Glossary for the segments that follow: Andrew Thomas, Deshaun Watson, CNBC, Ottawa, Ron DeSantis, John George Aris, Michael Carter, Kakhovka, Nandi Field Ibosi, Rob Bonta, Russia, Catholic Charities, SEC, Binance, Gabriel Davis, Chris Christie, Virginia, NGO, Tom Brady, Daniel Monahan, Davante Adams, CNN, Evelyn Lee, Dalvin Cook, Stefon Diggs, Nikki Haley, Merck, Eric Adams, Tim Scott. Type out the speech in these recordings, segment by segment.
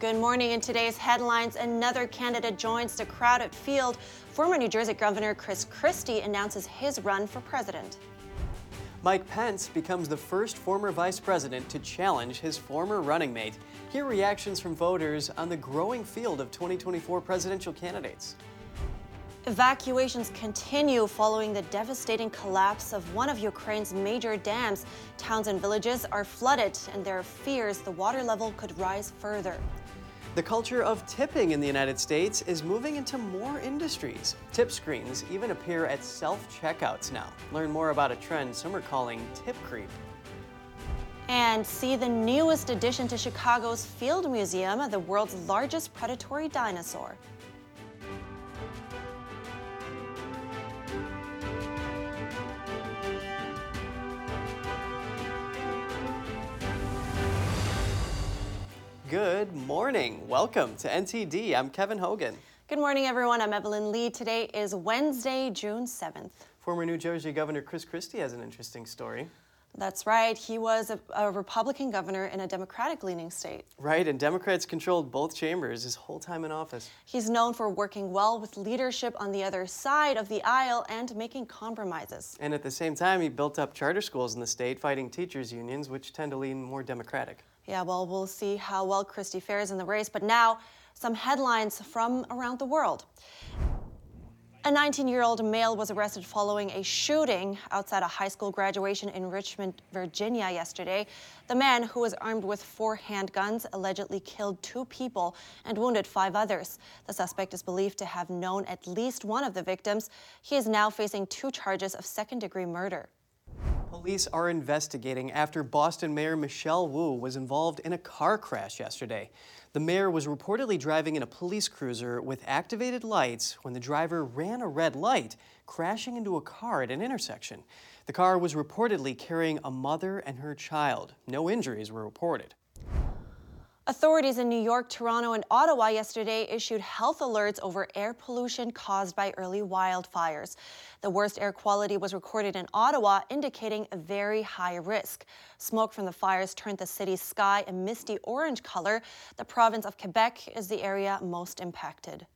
Good morning. In today's headlines, another candidate joins the crowded field. Former New Jersey Governor Chris Christie announces his run for president. Mike Pence becomes the first former vice president to challenge his former running mate. Hear reactions from voters on the growing field of 2024 presidential candidates. Evacuations continue following the devastating collapse of one of Ukraine's major dams. Towns and villages are flooded, and there are fears the water level could rise further. The culture of tipping in the United States is moving into more industries. Tip screens even appear at self-checkouts now. Learn more about a trend some are calling tip creep. And see the newest addition to Chicago's Field Museum, the world's largest predatory dinosaur. Good morning. Welcome to NTD. I'm Kevin Hogan. Good morning, everyone. I'm Evelyn Lee. Today is Wednesday, June 7th. Former New Jersey Governor Chris Christie has an interesting story. That's right. He was a Republican governor in a Democratic-leaning state. Right, and Democrats controlled both chambers his whole time in office. He's known for working well with leadership on the other side of the aisle and making compromises. And at the same time, he built up charter schools in the state, fighting teachers' unions, which tend to lean more Democratic. Yeah, well, we'll see how well Christie fares in the race. But now, some headlines from around the world. A 19-year-old male was arrested following a shooting outside a high school graduation in Richmond, Virginia, yesterday. The man, who was armed with 4 handguns, allegedly killed 2 people and wounded 5 others. The suspect is believed to have known at least one of the victims. He is now facing 2 charges of second-degree murder. Police are investigating after Boston Mayor Michelle Wu was involved in a car crash yesterday. The mayor was reportedly driving in a police cruiser with activated lights when the driver ran a red light, crashing into a car at an intersection. The car was reportedly carrying a mother and her child. No injuries were reported. Authorities in New York, Toronto, and Ottawa yesterday issued health alerts over air pollution caused by early wildfires. The worst air quality was recorded in Ottawa, indicating a very high risk. Smoke from the fires turned the city's sky a misty orange color. The province of Quebec is the area most impacted.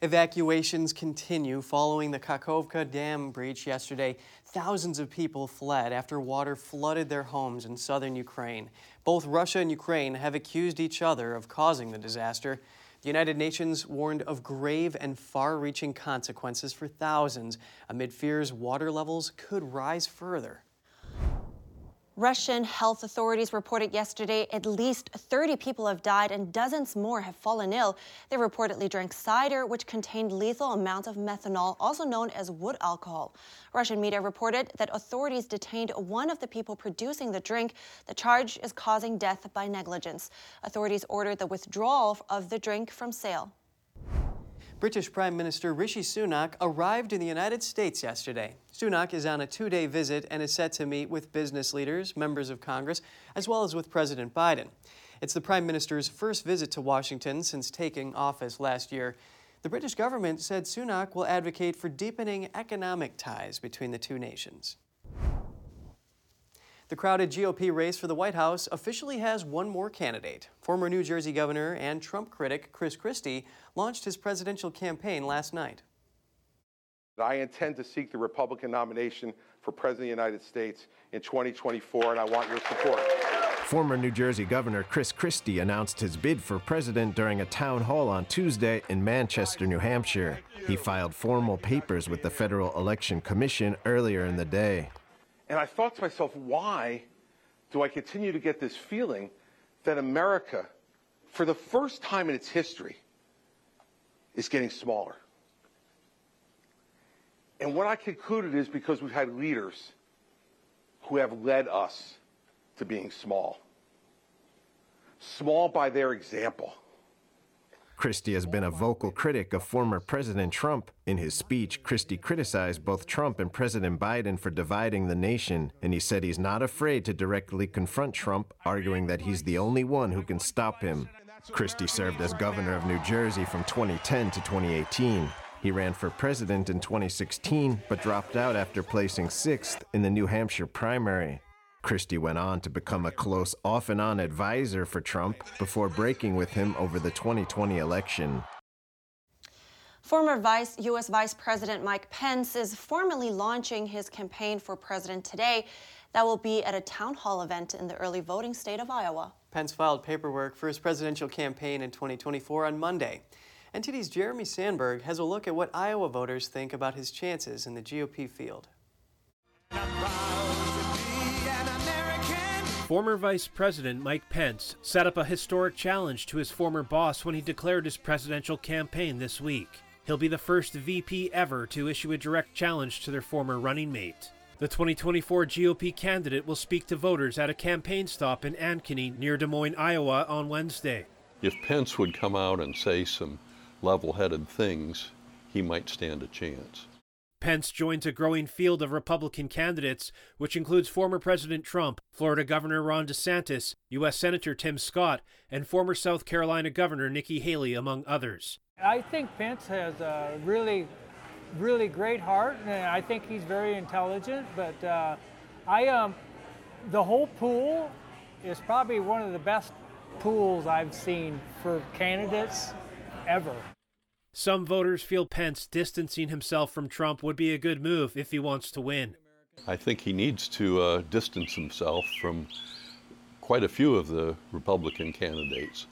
Evacuations continue following the Kakhovka dam breach yesterday. Thousands of people fled after water flooded their homes in southern Ukraine. Both Russia and Ukraine have accused each other of causing the disaster. The United Nations warned of grave and far-reaching consequences for thousands amid fears water levels could rise further. Russian health authorities reported yesterday at least 30 people have died and dozens more have fallen ill. They reportedly drank cider, which contained lethal amounts of methanol, also known as wood alcohol. Russian media reported that authorities detained one of the people producing the drink. The charge is causing death by negligence. Authorities ordered the withdrawal of the drink from sale. British Prime Minister Rishi Sunak arrived in the United States yesterday. Sunak is on a 2-day visit and is set to meet with business leaders, members of Congress, as well as with President Biden. It's the Prime Minister's first visit to Washington since taking office last year. The British government said Sunak will advocate for deepening economic ties between the two nations. The crowded GOP race for the White House officially has one more candidate. Former New Jersey governor and Trump critic Chris Christie launched his presidential campaign last night. I intend to seek the Republican nomination for President of the United States in 2024, and I want your support. Former New Jersey Governor Chris Christie announced his bid for president during a town hall on Tuesday in Manchester, New Hampshire. He filed formal papers with the Federal Election Commission earlier in the day. And I thought to myself, why do I continue to get this feeling that America, for the first time in its history, is getting smaller? And what I concluded is because we've had leaders who have led us to being small. Small by their example. Christie has been a vocal critic of former President Trump. In his speech, Christie criticized both Trump and President Biden for dividing the nation, and he said he's not afraid to directly confront Trump, arguing that he's the only one who can stop him. Christie served as governor of New Jersey from 2010 to 2018. He ran for president in 2016, but dropped out after placing 6th in the New Hampshire primary. Christie went on to become a close off-and-on advisor for Trump before breaking with him over the 2020 election. Former U.S. Vice President Mike Pence is formally launching his campaign for president today. That will be at a town hall event in the early voting state of Iowa. Pence filed paperwork for his presidential campaign in 2024 on Monday. NTD's Jeremy Sandberg has a look at what Iowa voters think about his chances in the GOP field. Former Vice President Mike Pence set up a historic challenge to his former boss when he declared his presidential campaign this week. He'll be the first VP ever to issue a direct challenge to their former running mate. The 2024 GOP candidate will speak to voters at a campaign stop in Ankeny near Des Moines, Iowa on Wednesday. If Pence would come out and say some level-headed things, he might stand a chance. Pence joins a growing field of Republican candidates, which includes former President Trump, Florida Governor Ron DeSantis, U.S. Senator Tim Scott, and former South Carolina Governor Nikki Haley, among others. I think Pence has a really, really great heart, and I think he's very intelligent, but the whole pool is probably one of the best pools I've seen for candidates ever. Some voters feel Pence distancing himself from Trump would be a good move if he wants to win. I think he needs to distance himself from quite a few of the Republican candidates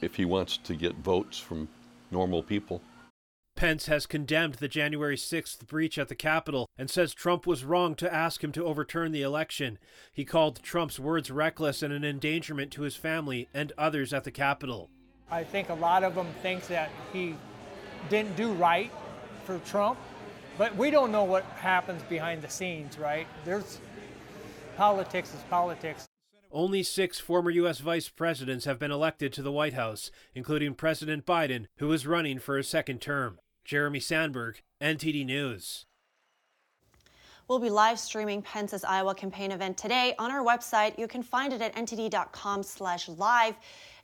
if he wants to get votes from normal people. Pence has condemned the January 6th breach at the Capitol and says Trump was wrong to ask him to overturn the election. He called Trump's words reckless and an endangerment to his family and others at the Capitol. I think a lot of them think that he didn't do right for Trump, but we don't know what happens behind the scenes, right? There's politics is politics. Only 6 former U.S. vice presidents have been elected to the White House, including President Biden, who is running for a second term. Jeremy Sandberg, NTD News. We'll be live streaming Pence's Iowa campaign event today on our website. You can find it at ntd.com/live.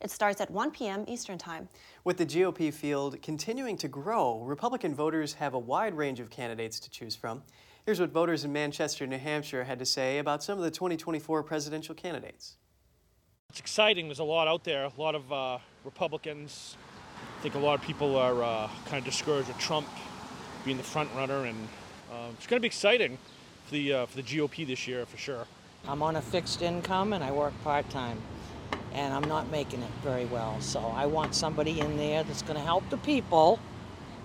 It starts at 1 p.m. Eastern Time. With the GOP field continuing to grow, Republican voters have a wide range of candidates to choose from. Here's what voters in Manchester, New Hampshire had to say about some of the 2024 presidential candidates. It's exciting. There's a lot out there, a lot of Republicans. I think a lot of people are kind of discouraged with Trump being the front runner, and it's going to be exciting for the GOP this year, for sure. I'm on a fixed income and I work part-time, and I'm not making it very well. So I want somebody in there that's going to help the people,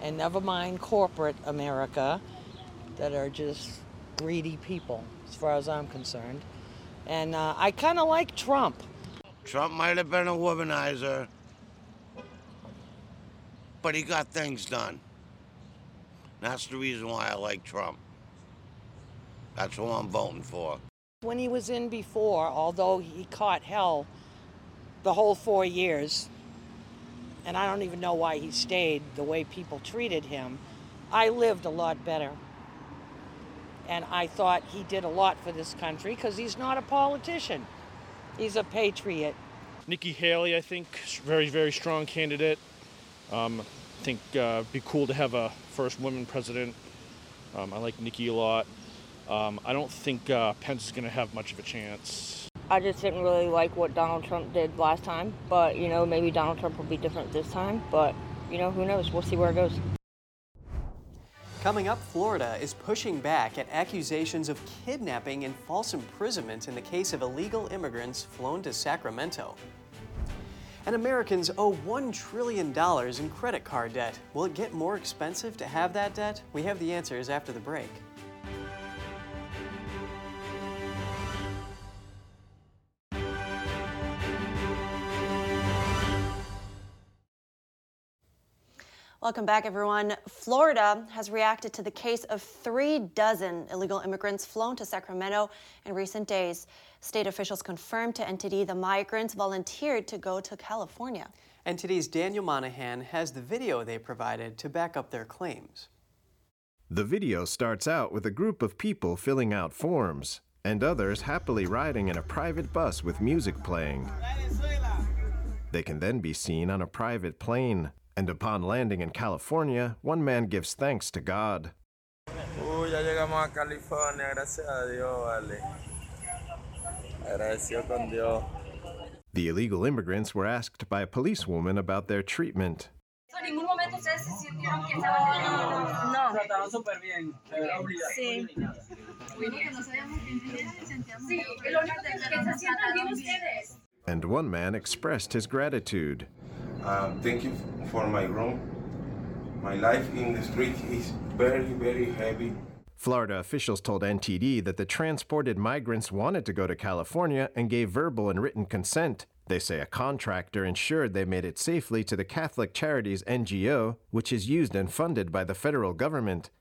and never mind corporate America, that are just greedy people, as far as I'm concerned. And I kind of like Trump. Trump might have been a womanizer, but he got things done. That's the reason why I like Trump. That's who I'm voting for. When he was in before, although he caught hell the whole 4 years, and I don't even know why he stayed, the way people treated him, I lived a lot better. And I thought he did a lot for this country because he's not a politician. He's a patriot. Nikki Haley, I think, very, very strong candidate. I think it'd be cool to have a first woman president. I like Nikki a lot. I don't think Pence is going to have much of a chance. I just didn't really like what Donald Trump did last time, but, you know, maybe Donald Trump will be different this time, but, you know, who knows? We'll see where it goes. Coming up, Florida is pushing back at accusations of kidnapping and false imprisonment in the case of illegal immigrants flown to Sacramento. And Americans owe $1 trillion in credit card debt. Will it get more expensive to have that debt? We have the answers after the break. Welcome back, everyone. Florida has reacted to the case of 36 illegal immigrants flown to Sacramento in recent days. State officials confirmed to NTD the migrants volunteered to go to California. NTD's Daniel Monahan has the video they provided to back up their claims. The video starts out with a group of people filling out forms and others happily riding in a private bus with music playing. They can then be seen on a private plane. And upon landing in California, one man gives thanks to God. Agradeció con Dios. The illegal immigrants were asked by a policewoman about their treatment. And one man expressed his gratitude. Thank you for my room. My life in the street is very, very heavy. Florida officials told NTD that the transported migrants wanted to go to California and gave verbal and written consent. They say a contractor ensured they made it safely to the Catholic Charities NGO, which is used and funded by the federal government.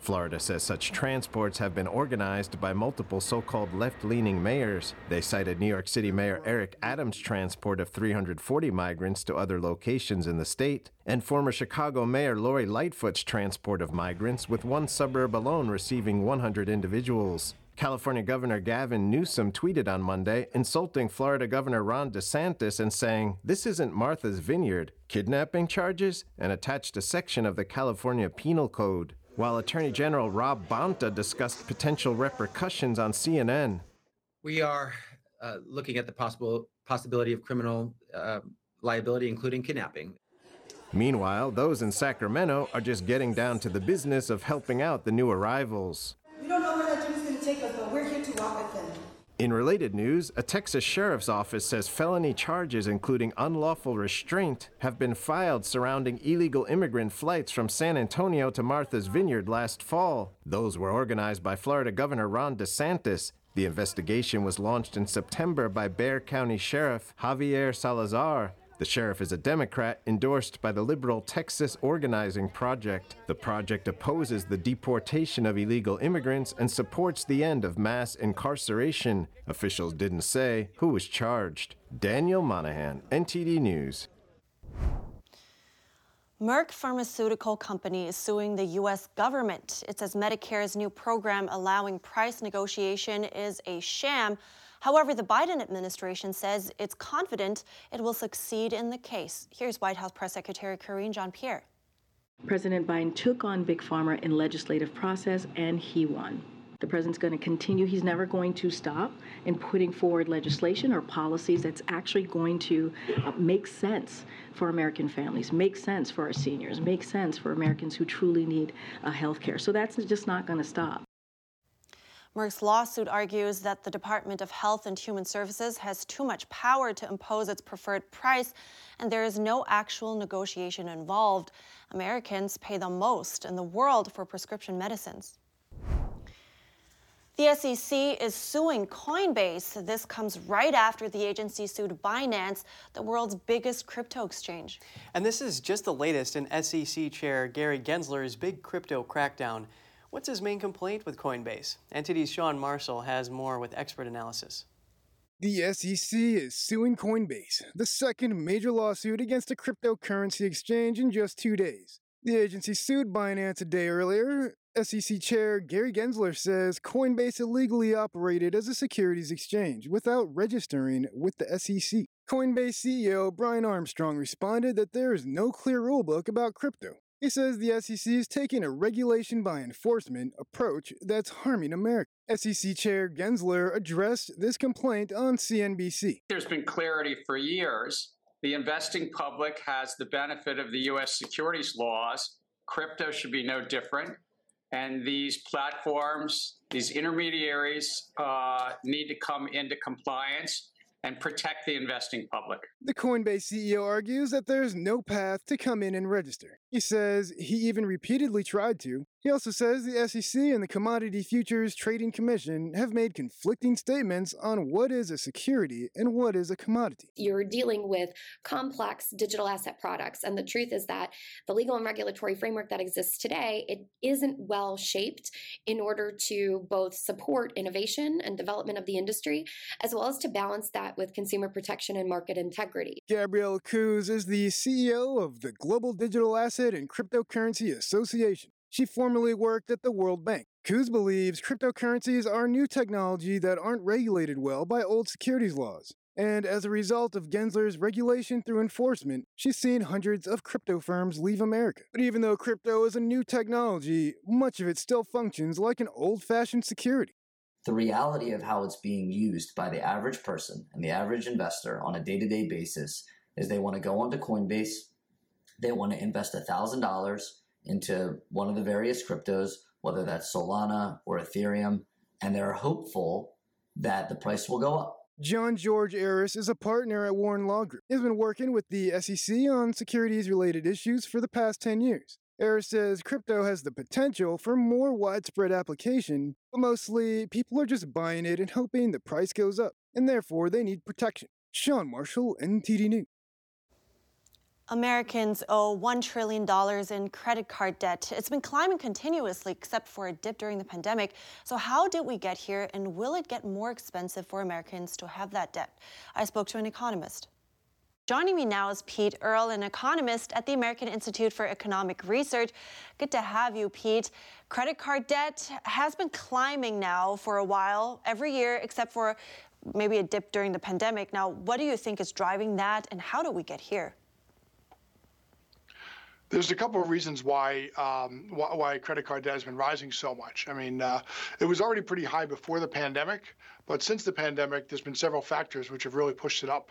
Florida says such transports have been organized by multiple so-called left-leaning mayors. They cited New York City Mayor Eric Adams' transport of 340 migrants to other locations in the state, and former Chicago Mayor Lori Lightfoot's transport of migrants, with one suburb alone receiving 100 individuals. California Governor Gavin Newsom tweeted on Monday, insulting Florida Governor Ron DeSantis and saying, "This isn't Martha's Vineyard, kidnapping charges," and attached a section of the California Penal Code. While Attorney General Rob Bonta discussed potential repercussions on CNN. We are looking at the possibility of criminal liability, including kidnapping. Meanwhile, those in Sacramento are just getting down to the business of helping out the new arrivals. We don't know where that dude's going to take us, but we're here to walk with them. In related news, a Texas sheriff's office says felony charges, including unlawful restraint, have been filed surrounding illegal immigrant flights from San Antonio to Martha's Vineyard last fall. Those were organized by Florida Governor Ron DeSantis. The investigation was launched in September by Bexar County Sheriff Javier Salazar. The sheriff is a Democrat endorsed by the liberal Texas Organizing Project. The project opposes the deportation of illegal immigrants and supports the end of mass incarceration. Officials didn't say who was charged. Daniel Monahan, NTD News. Merck Pharmaceutical Company is suing the U.S. government. It says Medicare's new program allowing price negotiation is a sham. However, the Biden administration says it's confident it will succeed in the case. Here's White House Press Secretary Karine Jean-Pierre. President Biden took on Big Pharma in legislative process, and he won. The president's going to continue. He's never going to stop in putting forward legislation or policies that's actually going to make sense for American families, make sense for our seniors, make sense for Americans who truly need health care. So that's just not going to stop. Merck's lawsuit argues that the Department of Health and Human Services has too much power to impose its preferred price, and there is no actual negotiation involved. Americans pay the most in the world for prescription medicines. The SEC is suing Coinbase. This comes right after the agency sued Binance, the world's biggest crypto exchange. And this is just the latest in SEC Chair Gary Gensler's big crypto crackdown. What's his main complaint with Coinbase? NTD's Sean Marshall has more with expert analysis. The SEC is suing Coinbase, the second major lawsuit against a cryptocurrency exchange in just 2 days. The agency sued Binance a day earlier. SEC Chair Gary Gensler says Coinbase illegally operated as a securities exchange without registering with the SEC. Coinbase CEO Brian Armstrong responded that there is no clear rulebook about crypto. He says the SEC is taking a regulation-by-enforcement approach that's harming America. SEC Chair Gensler addressed this complaint on CNBC. There's been clarity for years. The investing public has the benefit of the U.S. securities laws. Crypto should be no different. And these platforms, these intermediaries, need to come into compliance and protect the investing public. The Coinbase CEO argues that there's no path to come in and register. He says he even repeatedly tried to. He also says the SEC and the Commodity Futures Trading Commission have made conflicting statements on what is a security and what is a commodity. You're dealing with complex digital asset products, and the truth is that the legal and regulatory framework that exists today, it isn't well shaped in order to both support innovation and development of the industry, as well as to balance that with consumer protection and market integrity. Gabrielle Coos is the CEO of the Global Digital Asset and Cryptocurrency Association. She formerly worked at the World Bank. Coos believes cryptocurrencies are new technology that aren't regulated well by old securities laws. And as a result of Gensler's regulation through enforcement, she's seen hundreds of crypto firms leave America. But even though crypto is a new technology, much of it still functions like an old-fashioned security. the reality of how it's being used by the average person and the average investor on a day-to-day basis is they want to go onto Coinbase. They want to invest $1,000 into one of the various cryptos, whether that's Solana or Ethereum, and they're hopeful that the price will go up. John George Aris is a partner at Warren Law Group. He's been working with the SEC on securities-related issues for the past 10 years. Aris says crypto has the potential for more widespread application, but mostly people are just buying it and hoping the price goes up, and therefore they need protection. Sean Marshall, NTD News. Americans owe $1 trillion in credit card debt. It's been climbing continuously except for a dip during the pandemic. So how did we get here, and will it get more expensive for Americans to have that debt? I spoke to an economist. Joining me now is Pete Earle, an economist at the American Institute for Economic Research. Good to have you, Pete. Credit card debt has been climbing now for a while, every year except for maybe a dip during the pandemic. Now, what do you think is driving that, and how do we get here? There's a couple of reasons why credit card debt has been rising so much. I mean, it was already pretty high before the pandemic, but since the pandemic, there's been several factors which have really pushed it up.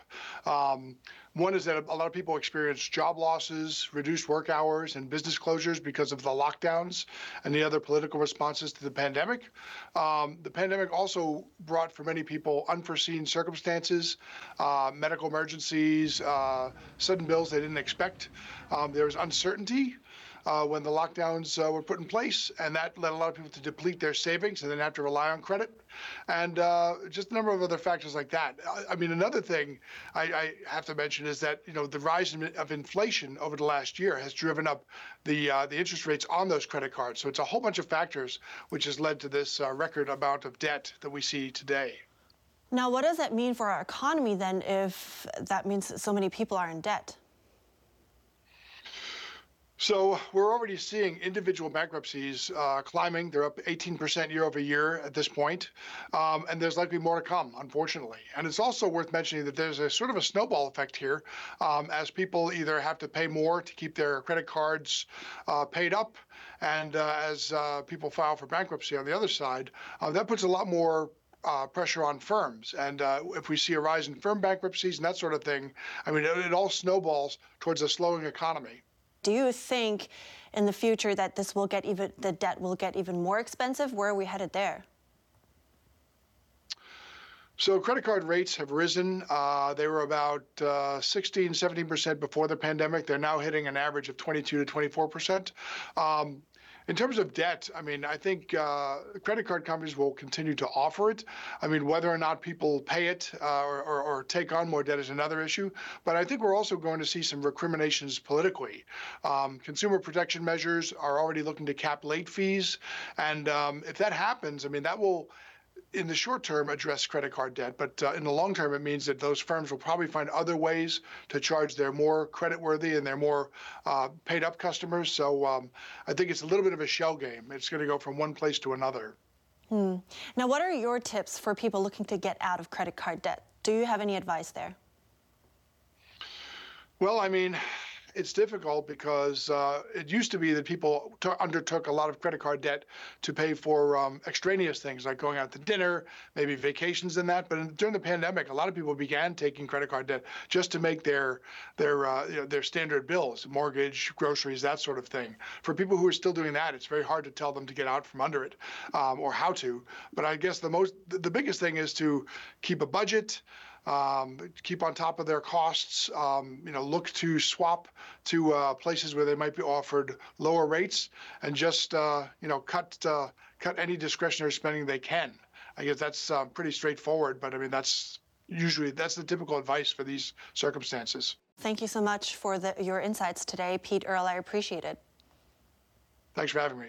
One is that a lot of people experienced job losses, reduced work hours, and business closures because of the lockdowns and the other political responses to the pandemic. The pandemic also brought for many people unforeseen circumstances, medical emergencies, sudden bills they didn't expect. There was uncertainty when the lockdowns were put in place, and that led a lot of people to deplete their savings and then have to rely on credit, and just a number of other factors like that. I mean, another thing I have to mention is that, you know, the rise of inflation over the last year has driven up the interest rates on those credit cards. So it's a whole bunch of factors which has led to this record amount of debt that we see today. Now, what does that mean for our economy then, if that means so many people are in debt? So we're already seeing individual bankruptcies climbing. They're up 18% year over year at this point. And there's likely more to come, unfortunately. And it's also worth mentioning that there's a sort of a snowball effect here as people either have to pay more to keep their credit cards paid up, and as people file for bankruptcy on the other side, that puts a lot more pressure on firms. And if we see a rise in firm bankruptcies and that sort of thing, I mean, it all snowballs towards a slowing economy. Do you think in the future that this will get even, the debt will get even more expensive? Where are we headed there? So credit card rates have risen. They were about 16, 17% before the pandemic. They're now hitting an average of 22 to 24%. In terms of debt, I mean, I think credit card companies will continue to offer it. I mean, whether or not people pay it or take on more debt is another issue. But I think we're also going to see some recriminations politically. Consumer protection measures are already looking to cap late fees. And if that happens, I mean, that will, in the short term, address credit card debt. But in the long term, it means that those firms will probably find other ways to charge their more creditworthy and their more paid up customers. So I think it's a little bit of a shell game. It's going to go from one place to another. Now, what are your tips for people looking to get out of credit card debt? Do you have any advice there? Well, I mean, it's difficult because it used to be that people undertook a lot of credit card debt to pay for extraneous things like going out to dinner, maybe vacations and that. But during the pandemic, a lot of people began taking credit card debt just to make their standard bills, mortgage, groceries, that sort of thing. For people who are still doing that, it's very hard to tell them to get out from under it or how to. But I guess the biggest thing is to keep a budget. Keep on top of their costs, look to swap to places where they might be offered lower rates, and just, cut any discretionary spending they can. I guess that's pretty straightforward, but I mean, that's the typical advice for these circumstances. Thank you so much for your insights today, Pete Earle. I appreciate it. Thanks for having me.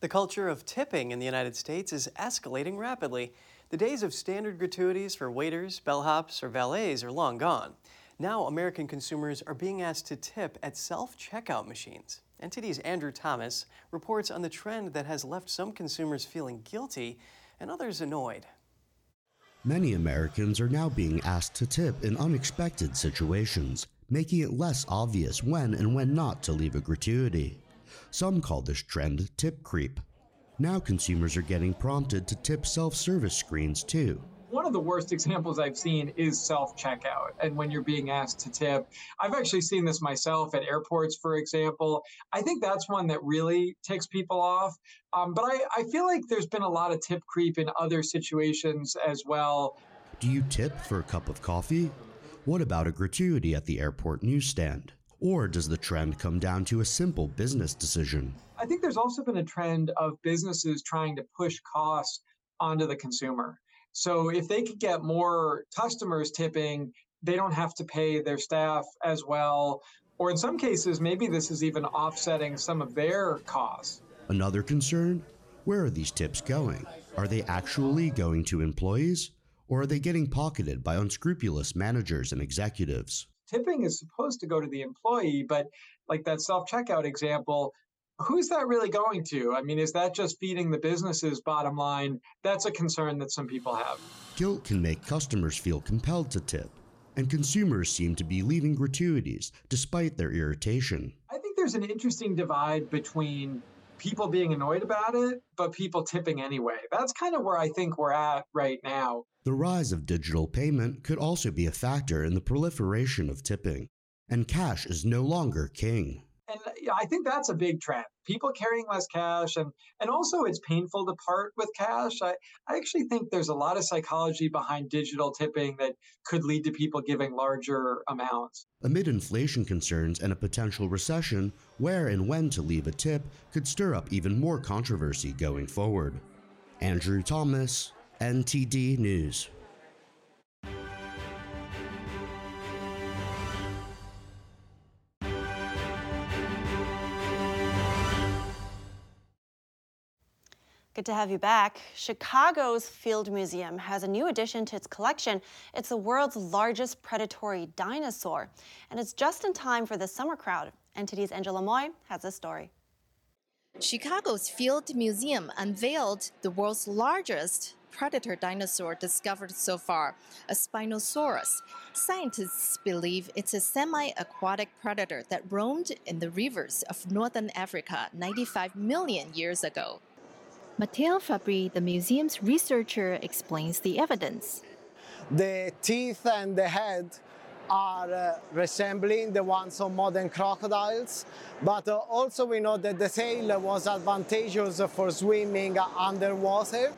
The culture of tipping in the United States is escalating rapidly. The days of standard gratuities for waiters, bellhops, or valets are long gone. Now American consumers are being asked to tip at self-checkout machines. NTD's Andrew Thomas reports on the trend that has left some consumers feeling guilty and others annoyed. Many Americans are now being asked to tip in unexpected situations, making it less obvious when and when not to leave a gratuity. Some call this trend tip creep. Now consumers are getting prompted to tip self-service screens too. One of the worst examples I've seen is self-checkout. And when you're being asked to tip, I've actually seen this myself at airports, for example. I think that's one that really ticks people off. But I feel like there's been a lot of tip creep in other situations as well. Do you tip for a cup of coffee? What about a gratuity at the airport newsstand? Or does the trend come down to a simple business decision? I think there's also been a trend of businesses trying to push costs onto the consumer. So if they could get more customers tipping, they don't have to pay their staff as well. Or in some cases, maybe this is even offsetting some of their costs. Another concern, where are these tips going? Are they actually going to employees? Or are they getting pocketed by unscrupulous managers and executives? Tipping is supposed to go to the employee, but like that self-checkout example, who's that really going to? I mean, is that just feeding the business's bottom line? That's a concern that some people have. Guilt can make customers feel compelled to tip, and consumers seem to be leaving gratuities despite their irritation. I think there's an interesting divide between people being annoyed about it, but people tipping anyway. That's kind of where I think we're at right now. The rise of digital payment could also be a factor in the proliferation of tipping, and cash is no longer king. And I think that's a big trend. People carrying less cash, and also it's painful to part with cash. I actually think there's a lot of psychology behind digital tipping that could lead to people giving larger amounts. Amid inflation concerns and a potential recession, where and when to leave a tip could stir up even more controversy going forward. Andrew Thomas, NTD News. Good to have you back. Chicago's Field Museum has a new addition to its collection. It's the world's largest predatory dinosaur, and it's just in time for the summer crowd. NTD's Angela Moy has this story. Chicago's Field Museum unveiled the world's largest predator dinosaur discovered so far, a Spinosaurus. Scientists believe it's a semi-aquatic predator that roamed in the rivers of northern Africa 95 million years ago. Matteo Fabri, the museum's researcher, explains the evidence. The teeth and the head are resembling the ones of modern crocodiles, but also we know that the tail was advantageous for swimming underwater.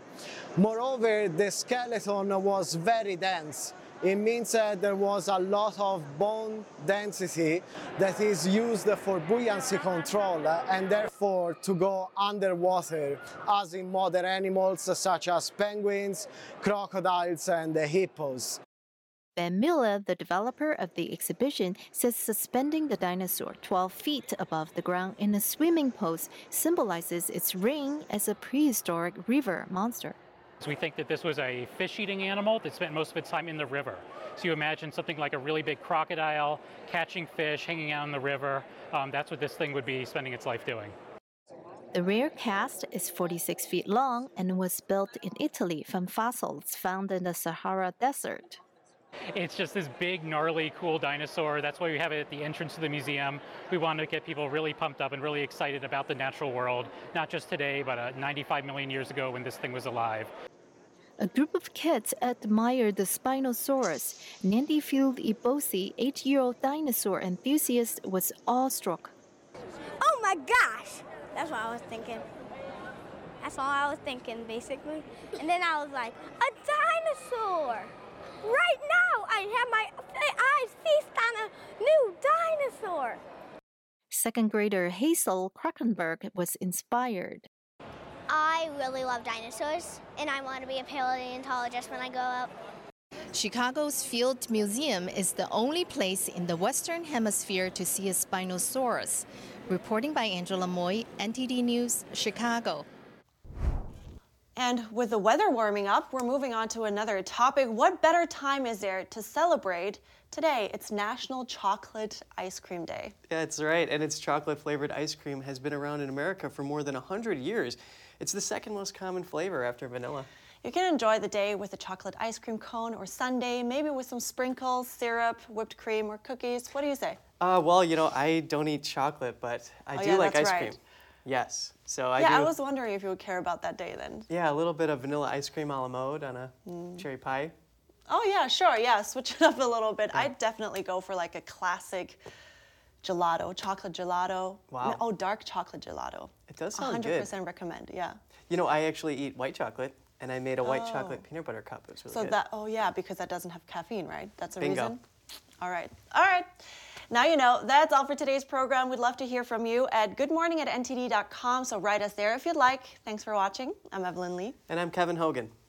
Moreover, the skeleton was very dense. It means that there was a lot of bone density that is used for buoyancy control and therefore to go underwater, as in modern animals such as penguins, crocodiles, and hippos. Ben Miller, the developer of the exhibition, says suspending the dinosaur 12 feet above the ground in a swimming pose symbolizes its reign as a prehistoric river monster. So we think that this was a fish-eating animal that spent most of its time in the river. So you imagine something like a really big crocodile catching fish, hanging out in the river. That's what this thing would be spending its life doing. The rare cast is 46 feet long and was built in Italy from fossils found in the Sahara Desert. It's just this big, gnarly, cool dinosaur. That's why we have it at the entrance to the museum. We want to get people really pumped up and really excited about the natural world, not just today, but 95 million years ago when this thing was alive. A group of kids admired the Spinosaurus. Nandi Field Ibosi, 8-year-old dinosaur enthusiast, was awestruck. Oh my gosh! That's what I was thinking. That's all I was thinking, basically. And then I was like, a dinosaur! Right now, I have my eyes feast on a new dinosaur. Second grader Hazel Krakenberg was inspired. I really love dinosaurs, and I want to be a paleontologist when I grow up. Chicago's Field Museum is the only place in the Western Hemisphere to see a Spinosaurus. Reporting by Angela Moy, NTD News, Chicago. And with the weather warming up, we're moving on to another topic. What better time is there to celebrate? Today, it's National Chocolate Ice Cream Day. That's right, and it's chocolate-flavored ice cream has been around in America for more than 100 years. It's the second most common flavor after vanilla. You can enjoy the day with a chocolate ice cream cone or sundae, maybe with some sprinkles, syrup, whipped cream, or cookies. What do you say? Well, you know, I don't eat chocolate, but I do like ice cream. Yes. So I I was wondering if you would care about that day then. Yeah, a little bit of vanilla ice cream a la mode on a cherry pie. Oh, yeah, sure. Yeah, switch it up a little bit. Yeah. I'd definitely go for like a classic gelato, chocolate gelato. Wow. Oh, dark chocolate gelato. It does sound 100% good. 100% recommend, yeah. You know, I actually eat white chocolate, and I made a white chocolate peanut butter cup. It was really good. Because that doesn't have caffeine, right? That's a reason? All right. Now you know. That's all for today's program. We'd love to hear from you at goodmorning@ntd.com, so write us there if you'd like. Thanks for watching. I'm Evelyn Lee. And I'm Kevin Hogan.